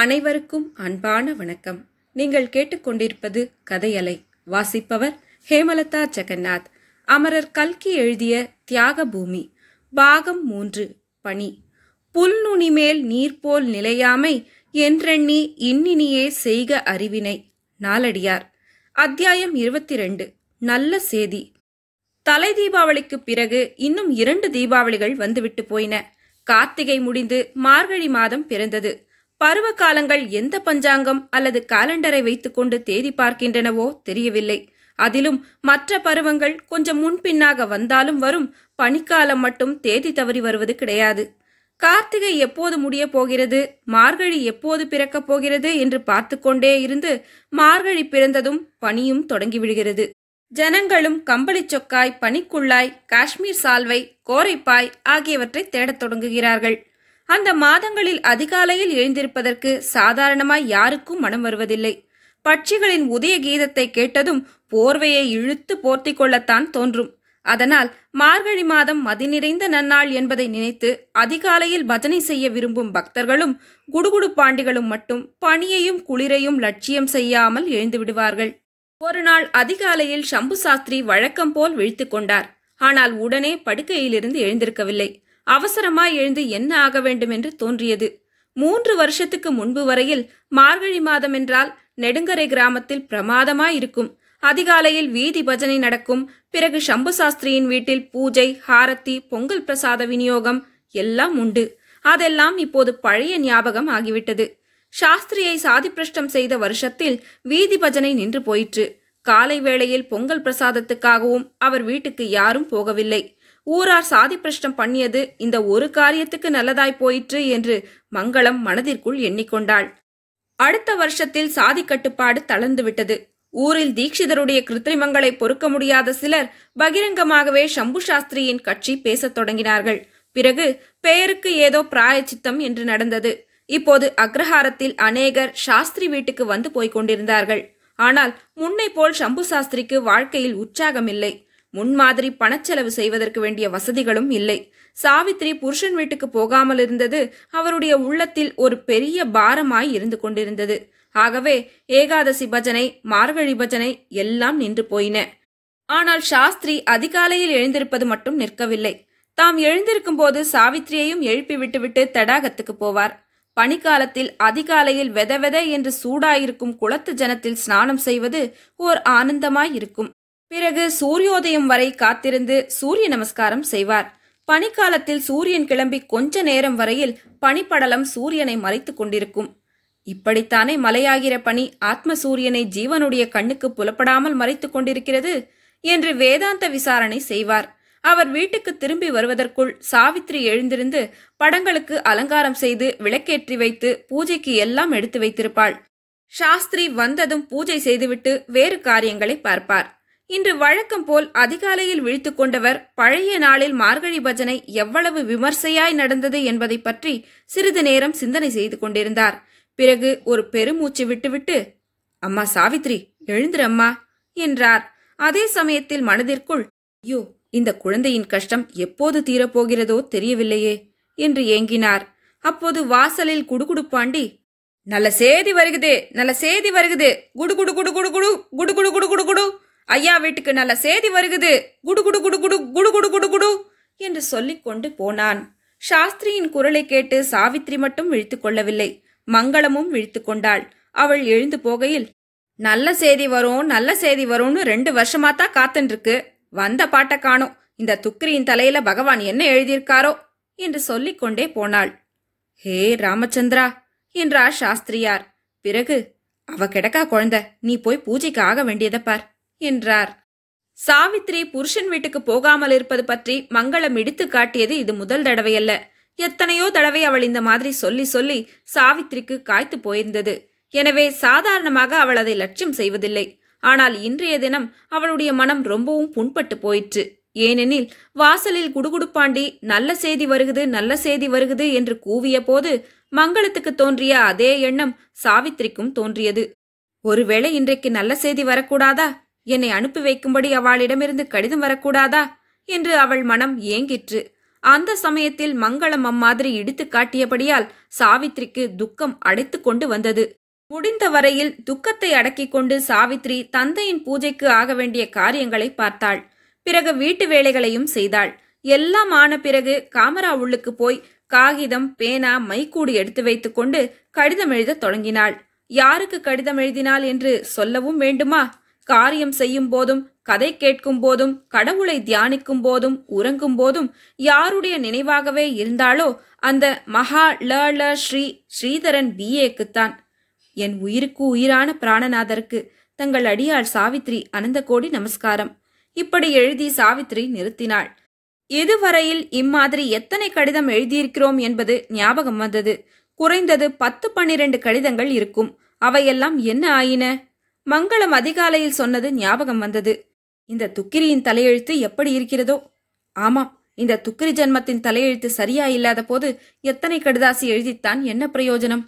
அனைவருக்கும் அன்பான வணக்கம். நீங்கள் கேட்டுக்கொண்டிருப்பது கதையலை. வாசிப்பவர் ஹேமலதா ஜெகநாத். அமரர் கல்கி எழுதிய தியாக பூமி பாகம் 3. பணி. புல்நுனி மேல் நீர்போல் நிலையாமை என்றெண்ணி இன்னினியே செய்க அறிவினை. நாலடியார். அத்தியாயம் 22. நல்ல சேதி. தலை தீபாவளிக்கு பிறகு இன்னும் 2 தீபாவளிகள் வந்துவிட்டு போயின. கார்த்திகை முடிந்து மார்கழி மாதம் பிறந்தது. பருவ காலங்கள் எந்த பஞ்சாங்கம் அல்லது காலண்டரை வைத்துக்கொண்டு தேதி பார்க்கின்றனவோ தெரியவில்லை. அதிலும் மற்ற பருவங்கள் கொஞ்சம் முன்பின்னாக வந்தாலும் வரும். பனிக்காலம் மட்டும் தேதி தவறி வருவது கிடையாது. கார்த்திகை எப்போது முடிய போகிறது, மார்கழி எப்போது பிறக்கப் போகிறது என்று பார்த்து கொண்டே இருந்து மார்கழி பிறந்ததும் பனியும் தொடங்கிவிடுகிறது. ஜனங்களும் கம்பளி சொக்காய், பனிக்குள்ளாய், காஷ்மீர் சால்வை, கோரைப்பாய் ஆகியவற்றை தேடத் தொடங்குகிறார்கள். அந்த மாதங்களில் அதிகாலையில் எழுந்திருப்பதற்கு சாதாரணமாய் யாருக்கும் மனம் வருவதில்லை. பட்சிகளின் உதய கீதத்தை கேட்டதும் போர்வையை இழுத்து போர்த்தி கொள்ளத்தான் தோன்றும். அதனால் மார்கழி மாதம் மதி நிறைந்த நன்னாள் என்பதை நினைத்து அதிகாலையில் பஜனை செய்ய விரும்பும் பக்தர்களும் குடுகுடு பாண்டிகளும் மட்டும் பனியையும் குளிரையும் லட்சியம் செய்யாமல் எழுந்து விடுவார்கள். ஒரு நாள் அதிகாலையில் சம்பு சாஸ்திரி வழக்கம் போல் விழித்து கொண்டார். ஆனால் உடனே படுக்கையிலிருந்து எழுந்திருக்கவில்லை. அவசரமாய் எழுந்து என்ன ஆக வேண்டும் என்று தோன்றியது. 3 வருஷத்துக்கு முன்பு வரையில் மார்கழி மாதம் என்றால் நெடுங்கரை கிராமத்தில் பிரமாதமாயிருக்கும். அதிகாலையில் வீதி பஜனை நடக்கும். பிறகு சம்பு சாஸ்திரியின் வீட்டில் பூஜை, ஹாரத்தி, பொங்கல் பிரசாத விநியோகம் எல்லாம் உண்டு. அதெல்லாம் இப்போது பழைய ஞாபகம் ஆகிவிட்டது. சாஸ்திரியை சாதிப்பிரஷ்டம் செய்த வருஷத்தில் வீதி பஜனை நின்று போயிற்று. காலை வேளையில் பொங்கல் பிரசாதத்துக்காகவும் அவர் வீட்டுக்கு யாரும் போகவில்லை. ஊரார் சாதிப்பிரஷ்டம் பண்ணியது இந்த ஒரு காரியத்துக்கு நல்லதாய் போயிற்று என்று மங்களம் மனதிற்குள் எண்ணிக்கொண்டாள். அடுத்த வருஷத்தில் சாதி கட்டுப்பாடு தளர்ந்து விட்டது. ஊரில் தீட்சிதருடைய கிருத்திரிமங்களை பொறுக்க முடியாத சிலர் பகிரங்கமாகவே சம்பு சாஸ்திரியின் கட்சி பேசத் தொடங்கினார்கள். பிறகு பெயருக்கு ஏதோ பிராயச்சித்தம் என்று நடந்தது. இப்போது அக்ரஹாரத்தில் அநேகர் சாஸ்திரி வீட்டுக்கு வந்து போய் கொண்டிருந்தார்கள். ஆனால் முன்னை போல் சம்பு சாஸ்திரிக்கு வாழ்க்கையில் உற்சாகமில்லை. முன்மாதிரி பணச்செலவு செய்வதற்கு வேண்டிய வசதிகளும் இல்லை. சாவித்ரி புருஷன் வீட்டுக்கு போகாமல் இருந்தது அவருடைய உள்ளத்தில் ஒரு பெரிய பாரமாய் இருந்து கொண்டிருந்தது. ஆகவே ஏகாதசி பஜனை, மார்கழி பஜனை எல்லாம் நின்று போயின. ஆனால் சாஸ்திரி அதிகாலையில் எழுந்திருப்பது மட்டும் நிற்கவில்லை. தாம் எழுந்திருக்கும் போது சாவித்ரியையும் எழுப்பி விட்டுவிட்டு தடாகத்துக்கு போவார். பனிக்காலத்தில் அதிகாலையில் வெதவெத என்று சூடாயிருக்கும் குளத்து ஜலத்தில் ஸ்நானம் செய்வது ஓர் ஆனந்தமாயிருக்கும். பிறகு சூரியோதயம் வரை காத்திருந்து சூரிய நமஸ்காரம் செய்வார். பனிக்காலத்தில் சூரியன் கிளம்பி கொஞ்ச நேரம் வரையில் பனிப்படலம் சூரியனை மறைத்து கொண்டிருக்கும். இப்படித்தானே மலையாகிற பனி ஆத்ம சூரியனை ஜீவனுடைய கண்ணுக்கு புலப்படாமல் மறைத்து கொண்டிருக்கிறது என்று வேதாந்த விசாரணை செய்வார். அவர் வீட்டுக்கு திரும்பி வருவதற்குள் சாவித்ரி எழுந்திருந்து படங்களுக்கு அலங்காரம் செய்து விளக்கேற்றி வைத்து பூஜைக்கு எல்லாம் எடுத்து வைத்திருப்பாள். சாஸ்திரி வந்ததும் பூஜை செய்துவிட்டு வேறு காரியங்களை பார்ப்பார். இன்று வழக்கம் போல் அதிகாலையில் விழித்து கொண்டவர் பழைய நாளில் மார்கழி பஜனை எவ்வளவு விமர்சையாய் நடந்தது என்பதை பற்றி சிறிது நேரம் சிந்தனை செய்து கொண்டிருந்தார். பிறகு ஒரு பெருமூச்சு விட்டுவிட்டு, "அம்மா சாவித்ரி, எழுந்திரு அம்மா" என்றார். அதே சமயத்தில் மனதிற்குள், "ஐயோ, இந்த குழந்தையின் கஷ்டம் எப்போது தீரப்போகிறதோ தெரியவில்லையே" என்று ஏங்கினார். அப்போது வாசலில் குடுகுடு பாண்டி, "நல்ல சேதி வருகுதே, நல்ல சேதி வருகுது, குடுகுடு குடு குடு குடு குடு குடு குடு குடு குடு, ஐயா வீட்டுக்கு நல்ல சேதி வருகுது, குடுகுடு குடு குடு குடு குடு குடு குடு" என்று சொல்லிக் கொண்டு போனான். சாஸ்திரியின் குரலை கேட்டு சாவித்ரி மட்டும் விழித்து கொள்ளவில்லை, மங்களமும் விழித்து கொண்டாள். அவள் எழுந்து போகையில், "நல்ல சேதி வரும், நல்ல சேதி வரும்னு 2 வருஷமா தான் காத்துருக்கு, வந்த பாட்டை காணோம், இந்த துக்கிரியின் தலையில பகவான் என்ன எழுதியிருக்காரோ" என்று சொல்லிக்கொண்டே போனாள். "ஹே ராமச்சந்திரா" என்றார் சாஸ்திரியார். பிறகு, "அவ கிடக்கா குழந்தை, நீ போய் பூஜைக்கு ஆக வேண்டியதை பார்" என்றார். சாவித்ரி புருஷன் வீட்டுக்கு போகாமல் இருப்பது பற்றி மங்களம் இடித்து காட்டியது இது முதல் தடவையல்ல. எத்தனையோ தடவை அவள் இந்த மாதிரி சொல்லி சொல்லி சாவித்ரிக்கு காய்த்து போயிருந்தது. எனவே சாதாரணமாக அவள் அதை லட்சியம் செய்வதில்லை. ஆனால் இன்றைய தினம் அவளுடைய மனம் ரொம்பவும் புண்பட்டு போயிற்று. ஏனெனில் வாசலில் குடுகுடு பாண்டி நல்ல சேதி வருகுது, நல்ல சேதி வருகுது என்று கூவிய போது மங்களத்துக்கு தோன்றிய அதே எண்ணம் சாவித்ரிக்கும் தோன்றியது. ஒருவேளை இன்றைக்கு நல்ல சேதி வரக்கூடாதா, என்னை அனுப்பி வைக்கும்படி அவளிடமிருந்து கடிதம் வரக்கூடாதா என்று அவள் மனம் ஏங்கிற்று. அந்த சமயத்தில் மங்களம் அம்மாதிரி இடித்து காட்டியபடியால் சாவித்ரிக்கு துக்கம் அடைத்து கொண்டு வந்தது. முடிந்த வரையில் துக்கத்தை அடக்கிக் கொண்டு சாவித்ரி தந்தையின் பூஜைக்கு ஆக வேண்டிய காரியங்களை பார்த்தாள். பிறகு வீட்டு வேலைகளையும் செய்தாள். எல்லாம் ஆன பிறகு காமரா உள்ளுக்கு போய் காகிதம், பேனா, மைக்கூடு எடுத்து வைத்துக் கொண்டு கடிதம் எழுத தொடங்கினாள். யாருக்கு கடிதம் எழுதினாள் என்று சொல்லவும் வேண்டுமா? காரியம் செய்யும் போதும், கதை கேட்கும் போதும், கடவுளை தியானிக்கும் போதும், உறங்கும் போதும் யாருடைய நினைவாகவே இருந்தாலோ அந்த மகா ல ஸ்ரீதரன் BA க்குத்தான். என் உயிருக்கு உயிரான பிராணநாதருக்கு தங்கள் அடியாள் சாவித்ரி அனந்த கோடி நமஸ்காரம். இப்படி எழுதி சாவித்ரி நிறுத்தினாள். இதுவரையில் இம்மாதிரி எத்தனை கடிதம் எழுதியிருக்கிறோம் என்பது ஞாபகம் வந்தது. குறைந்தது 10-12 கடிதங்கள் இருக்கும். அவையெல்லாம் என்ன ஆயின? மங்களம் அதிகாலையில் சொன்னது ஞாபகம் வந்தது. இந்த துக்கிரியின் தலையெழுத்து எப்படி இருக்கிறதோ? ஆமாம், இந்த துக்கிரி ஜென்மத்தின் தலையெழுத்து சரியா இல்லாத போது எத்தனை கடிதாசி எழுதித்தான் என்ன பிரயோஜனம்?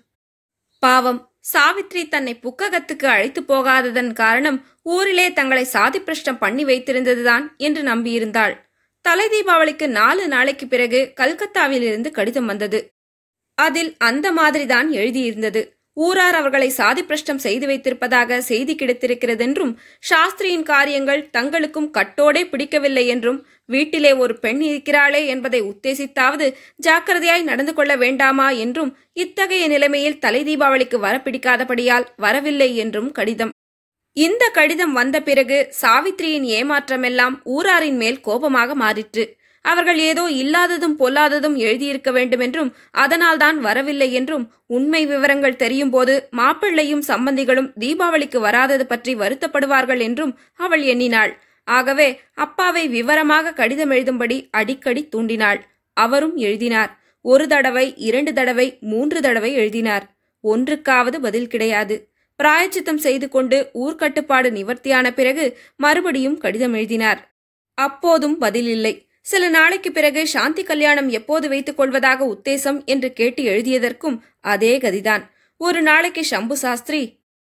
பாவம், சாவித்ரி தன்னை புக்ககத்துக்கு அழைத்து போகாததன் காரணம் ஊரிலே தங்களை சாதி பிரஷ்டம் பண்ணி வைத்திருந்ததுதான் என்று நம்பியிருந்தாள். தலை தீபாவளிக்கு 4 நாளைக்கு பிறகு கல்கத்தாவிலிருந்து கடிதம் வந்தது. அதில் அந்த மாதிரிதான் எழுதியிருந்தது. ஊரார் அவர்களை சாதி பிரஷ்டம் செய்து வைத்திருப்பதாக செய்தி கிடைத்திருக்கிறதென்றும், சாஸ்திரியின் காரியங்கள் தங்களுக்கும் கட்டோடே பிடிக்கவில்லை என்றும், வீட்டிலே ஒரு பெண் இருக்கிறாளே என்பதை உத்தேசித்தாவது ஜாக்கிரதையாய் நடந்து கொள்ள வேண்டாமா என்றும், இத்தகைய நிலைமையில் தலை தீபாவளிக்கு வர பிடிக்காதபடியால் வரவில்லை என்றும் கடிதம். இந்த கடிதம் வந்த பிறகு சாவித்ரியின் ஏமாற்றமெல்லாம் ஊராரின் மேல் கோபமாக மாறிற்று. அவர்கள் ஏதோ இல்லாததும் பொல்லாததும் எழுதியிருக்க வேண்டுமென்றும், அதனால்தான் வரவில்லை என்றும், உண்மை விவரங்கள் தெரியும் போது மாப்பிள்ளையும் சம்பந்திகளும் தீபாவளிக்கு வராதது பற்றி வருத்தப்படுவார்கள் என்றும் அவள் எண்ணினாள். ஆகவே அப்பாவை விவரமாக கடிதம் எழுதும்படி அடிக்கடி தூண்டினாள். அவரும் எழுதினார். 1 தடவை 2 தடவை 3 தடவை எழுதினார். ஒன்றுக்காவது பதில் கிடையாது. பிராயச்சித்தம் செய்து கொண்டு ஊர்க்கட்டுப்பாடு நிவர்த்தியான பிறகு மறுபடியும் கடிதம் எழுதினார். அப்போதும் பதில் இல்லை. சில நாளைக்கு பிறகு சாந்தி கல்யாணம் எப்போது வைத்துக் கொள்வதாக உத்தேசம் என்று கேட்டு எழுதியதற்கும் அதே கதிதான். ஒரு நாளைக்கு சம்பு சாஸ்திரி,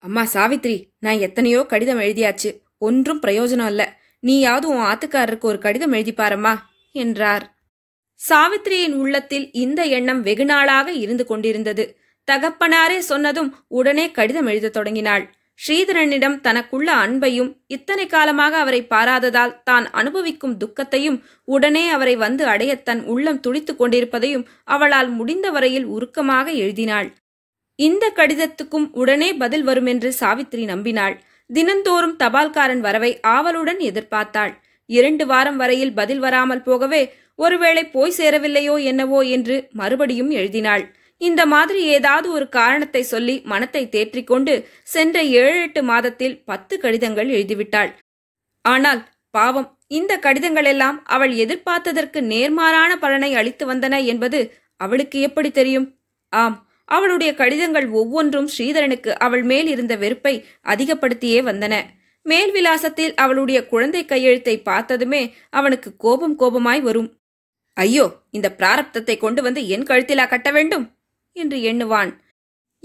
அம்மா சாவித்ரி, நான் எத்தனையோ கடிதம் எழுதியாச்சு, ஒன்றும் பிரயோஜனம் இல்ல, நீயாவது உன் ஆத்துக்காரருக்கு ஒரு கடிதம் எழுதிப்பாரம்மா என்றார். சாவித்ரியின் உள்ளத்தில் இந்த எண்ணம் வெகுநாளாக இருந்து கொண்டிருந்தது. தகப்பனாரே சொன்னதும் உடனே கடிதம் எழுத தொடங்கினாள். ஸ்ரீதரனிடம் தனக்குள்ள அன்பையும், இத்தனை காலமாக அவரை பாராததால் தான் அனுபவிக்கும் துக்கத்தையும், உடனே அவரை வந்து அடைய தன் உள்ளம் துடித்து கொண்டிருப்பதையும் அவளால் முடிந்த வரையில் உருக்கமாக எழுதினாள். இந்த கடிதத்துக்கும் உடனே பதில் வரும் என்று சாவித்ரி நம்பினாள். தினந்தோறும் தபால்காரன் வரவை ஆவலுடன் எதிர்பார்த்தாள். 2 வாரம் வரையில் பதில் வராமல் போகவே, ஒருவேளை போய் சேரவில்லையோ என்னவோ என்று மறுபடியும் எழுதினாள். இந்த மாதிரி ஏதாவது ஒரு காரணத்தை சொல்லி மனத்தை தேற்றிக்கொண்டு சென்ற 7-8 மாதத்தில் 10 கடிதங்கள் எழுதிவிட்டாள். ஆனால் பாவம், இந்த கடிதங்களெல்லாம் அவள் எதிர்பார்த்ததற்கு நேர்மாறான பலனை அளித்து வந்தன என்பது அவளுக்கு எப்படி தெரியும்? ஆம், அவளுடைய கடிதங்கள் ஒவ்வொன்றும் ஸ்ரீதரனுக்கு அவள் மேல் இருந்த வெறுப்பை அதிகப்படுத்தியே வந்தன. மேல் விலாசத்தில் அவளுடைய குழந்தை கையெழுத்தை பார்த்ததுமே அவனுக்கு கோபமாய் வரும். ஐயோ, இந்த பிராரப்தத்தை கொண்டு வந்து என் கழுத்திலா கட்ட வேண்டும் என்று எண்ணுவான்.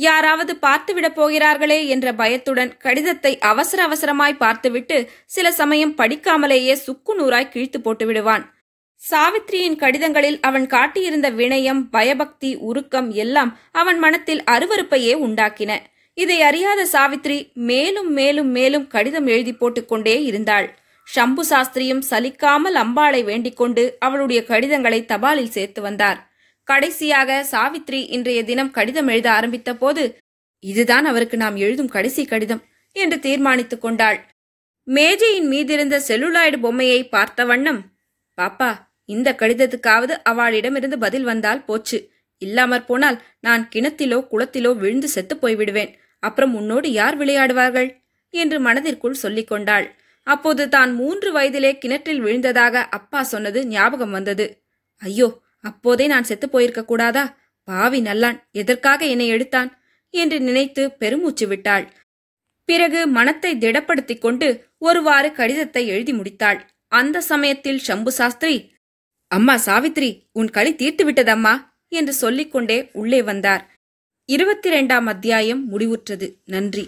யாராவது பார்த்துவிடப் போகிறார்களே என்ற பயத்துடன் கடிதத்தை அவசரமாய் பார்த்துவிட்டு சில சமயம் படிக்காமலேயே சுக்கு நூறாய் கிழித்து போட்டு விடுவான். சாவித்ரியின் கடிதங்களில் அவன் காட்டியிருந்த வினயம், பயபக்தி, உருக்கம் எல்லாம் அவன் மனத்தில் அருவருப்பையே உண்டாக்கின. இதை அறியாத சாவித்ரி மேலும் மேலும் மேலும் கடிதம் எழுதி போட்டுக்கொண்டே இருந்தாள். சம்பு சாஸ்திரியும் சலிக்காமல் அம்பாளை வேண்டிக் கொண்டு அவளுடைய கடிதங்களை தபாலில் சேர்த்து வந்தார். கடைசியாக சாவித்ரி இன்றைய தினம் கடிதம் எழுத ஆரம்பித்த போது, இதுதான் அவருக்கு நாம் எழுதும் கடைசி கடிதம் என்று தீர்மானித்துக் கொண்டாள். மேஜையின் மீதிருந்த செல்லுலாய்டு பொம்மையை பார்த்த வண்ணம், பாப்பா, இந்த கடிதத்துக்காவது அவளிடமிருந்து பதில் வந்தால் போச்சு, இல்லாமற் போனால் நான் கிணத்திலோ குளத்திலோ விழுந்து செத்து போய்விடுவேன், அப்புறம் உன்னோடு யார் விளையாடுவார்கள் என்று மனதிற்குள் சொல்லிக் கொண்டாள். அப்போது தான் 3 வயதிலே கிணற்றில் விழுந்ததாக அப்பா சொன்னது ஞாபகம் வந்தது. ஐயோ, அப்போதே நான் செத்து போயிருக்க கூடாதா? பாவி நல்லான், எதற்காக என்னை எடுத்தான் என்று நினைத்து பெருமூச்சு விட்டாள். பிறகு மனத்தை திடப்படுத்தி கொண்டு ஒருவாறு கடிதத்தை எழுதி முடித்தாள். அந்த சமயத்தில் சம்பு சாஸ்திரி, அம்மா சாவித்ரி, உன் களி தீர்த்து விட்டதம்மா என்று சொல்லிக்கொண்டே உள்ளே வந்தார். 22ஆம் அத்தியாயம் முடிவுற்றது. நன்றி.